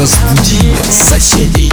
Разбуди соседей.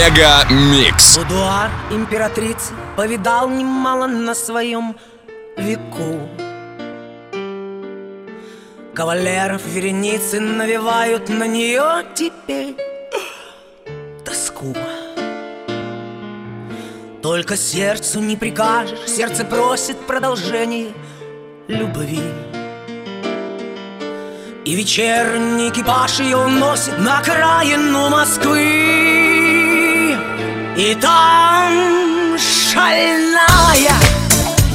MegaMix. Будуар императрицы повидал немало на своем веку. Кавалеров вереницы навевают на нее теперь тоску. Только сердцу не прикажешь, сердце просит продолжение любви. И вечерний экипаж ее уносит на окраину Москвы. И там шальная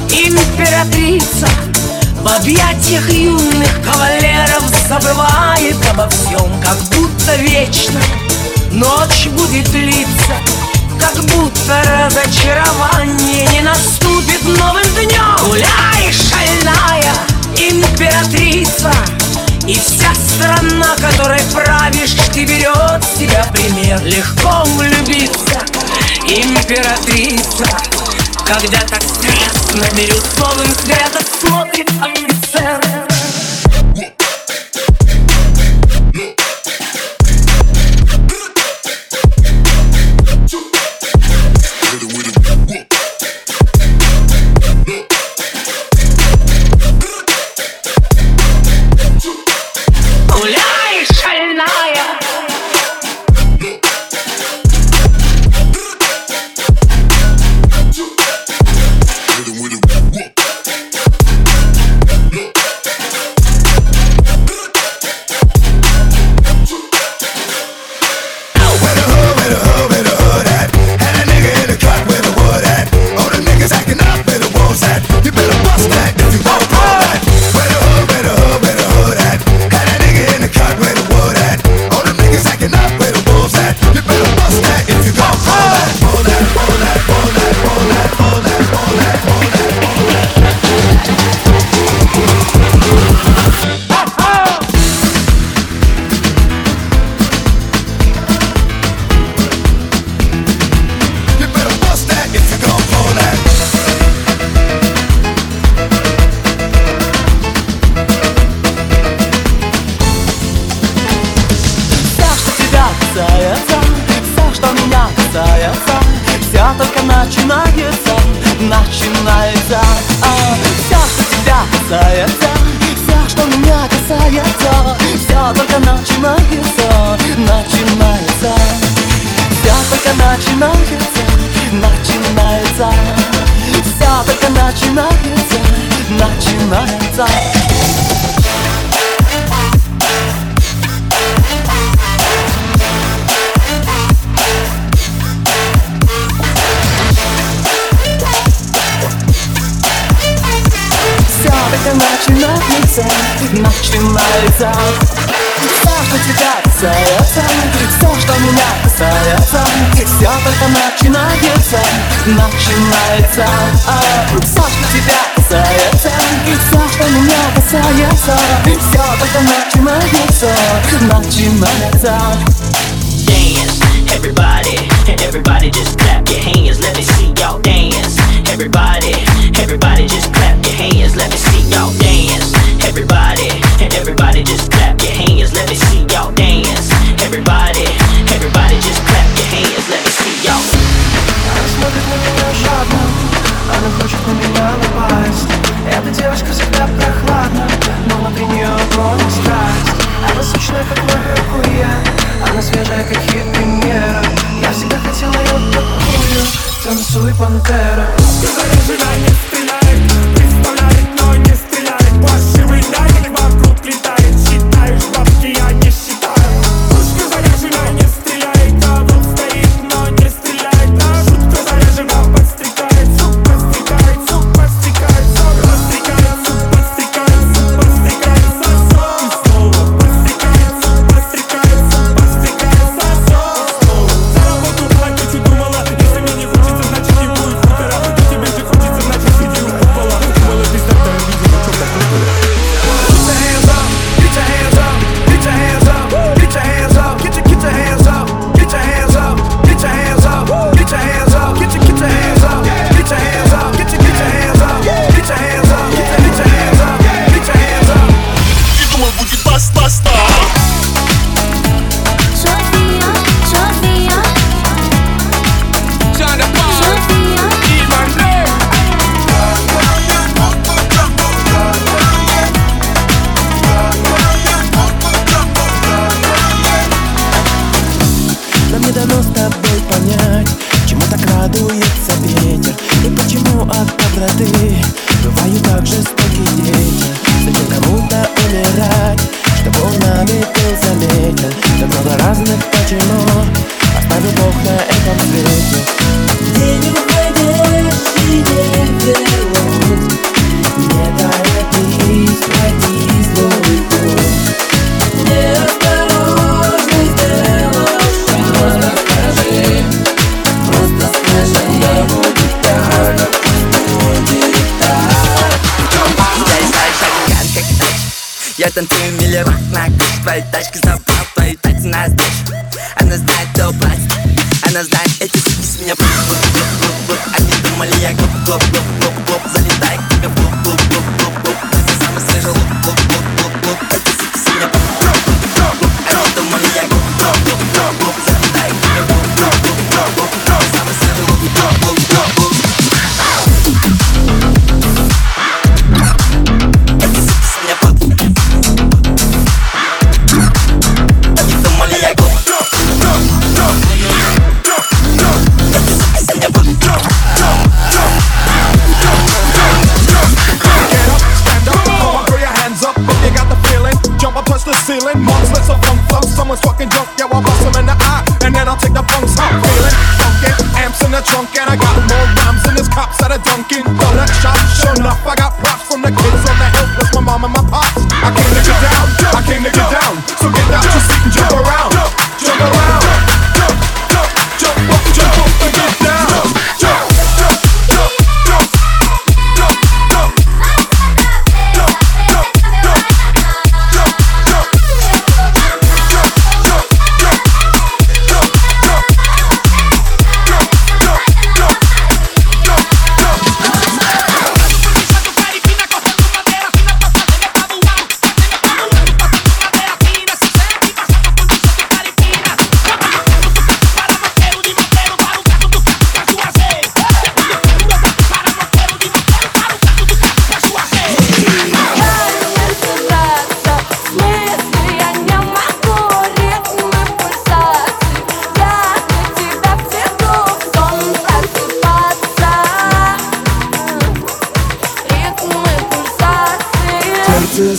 императрица в объятиях юных кавалеров забывает обо всем, как будто вечно ночь будет длиться, как будто разочарование не наступит новым днем. Гуляй, шальная императрица, и вся страна, которой правишь, ты берет с тебя пример. Легко влюбиться, императрица, когда так страстно берут словом света, смотрит офицер. Все, что меня касается, все только начинается. Все, что тебя касается, все, что меня касается, все только начинается. Все только начинается. Все только начинается. Начинается. Все, что тебя касается, все, что меня касается, все только начинается. Все, что тебя касается, все, что меня касается, все только начинается. Dance, everybody, just clap your hands, let me see y'all dance. Everybody, just clap your hands, let me see y'all dance. Everybody, just clap your hands, let me see y'all dance. Everybody, just clap your hands, let me see y'all. Она смотрит на меня жадно, она хочет на меня напасть. Эта девочка всегда прохладна, но внутри нее огонь и страсть. Она сочная, как маракуйя, она свежая, как хит-примера. Я всегда хотела ее такую, танцуй, пантера. Если мне не хочется, значит не будет. Второго, тебе же хочется, значит радуется ветер. И почему от доброты бывают так жестокие дети? Зачем кому-то умирать, чтобы он нами был заметен? Так много разных почему оставил Бог на этом свете. День уходишь и день делают, не торопись, родись новый год. Неосторожно сделаешь, просто скажи, просто скажи, да будет так, да пусть будет так. Яркий ночь, я танцую миллион ногтей, твоей тачки забрал, твою тати на сдачу. Она знает, кто платит, она знает, эти суки с меня блуп-блуп-блуп-блуп. Они думали, я глуп-глуп-глуп-глуп-глуп. Залетай к тебе блуп-блуп-блуп-блуп-блуп. Это самый свежий луп-блуп-блуп-блуп-блуп. Эти суки с меня блуп-блуп-блуп-блуп. Они думали, я глуп-глуп-глуп-глуп-глуп. Залетай к тебе блуп-блуп-блуп-блуп-блуп. Это самый свежий луп-блуп-блуп-блуп-блуп. Ceiling, mom's lips are funk flow, someone's talking junk, yeah, I'll bust them in the eye, and then I'll take the punks, I'm feeling funky, amps in the trunk, and I got more rhymes than this cops at a Dunkin' Donut shop, sure enough, I got props from the kids on the hill, plus my mom and my pops, I came to get down, so get out your seat and jump around, jump around, jump up and get down, jump.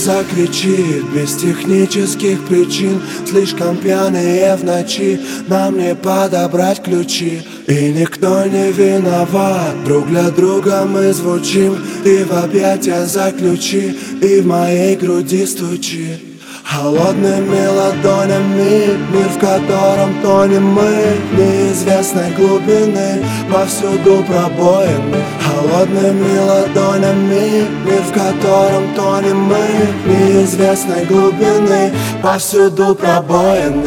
Закричит без технических причин. Слишком пьяные в ночи, нам не подобрать ключи. И никто не виноват, друг для друга мы звучим. И в объятия заключи, и в моей груди стучи. Холодными ладонями мир, в котором тонем мы, неизвестной глубины, повсюду пробоины. Холодными ладонями мир, в котором тонем мы, неизвестной глубины, повсюду пробоины.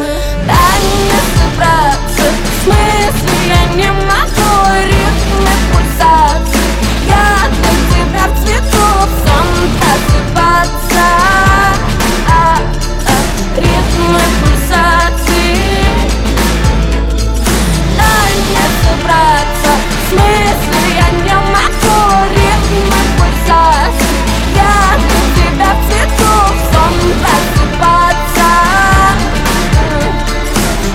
Дай мне собраться, в смысле я не могу, ритмы пульсации. Я для тебя в цвету, сон просыпаться. Ритмы пульсации. Дай мне собраться, в смысле я не могу. Ритмы пульсации. Я для тебя в цвету, в сон просыпаться.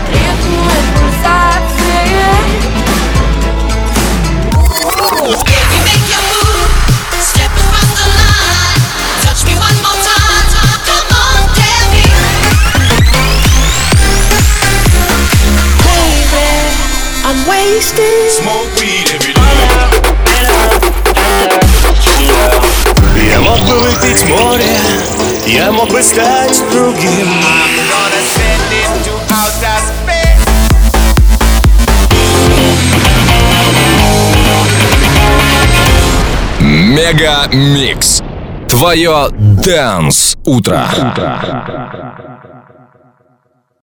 Ритмы пульсации. Baby, make your move, step across the line, touch me one more time. Come on, tell me. I'm wasted. Smoke weed every day. Я мог бы выпить море, я мог бы стать другим. I'm gonna send this to outer space. Мега Микс. Твое Dance утро.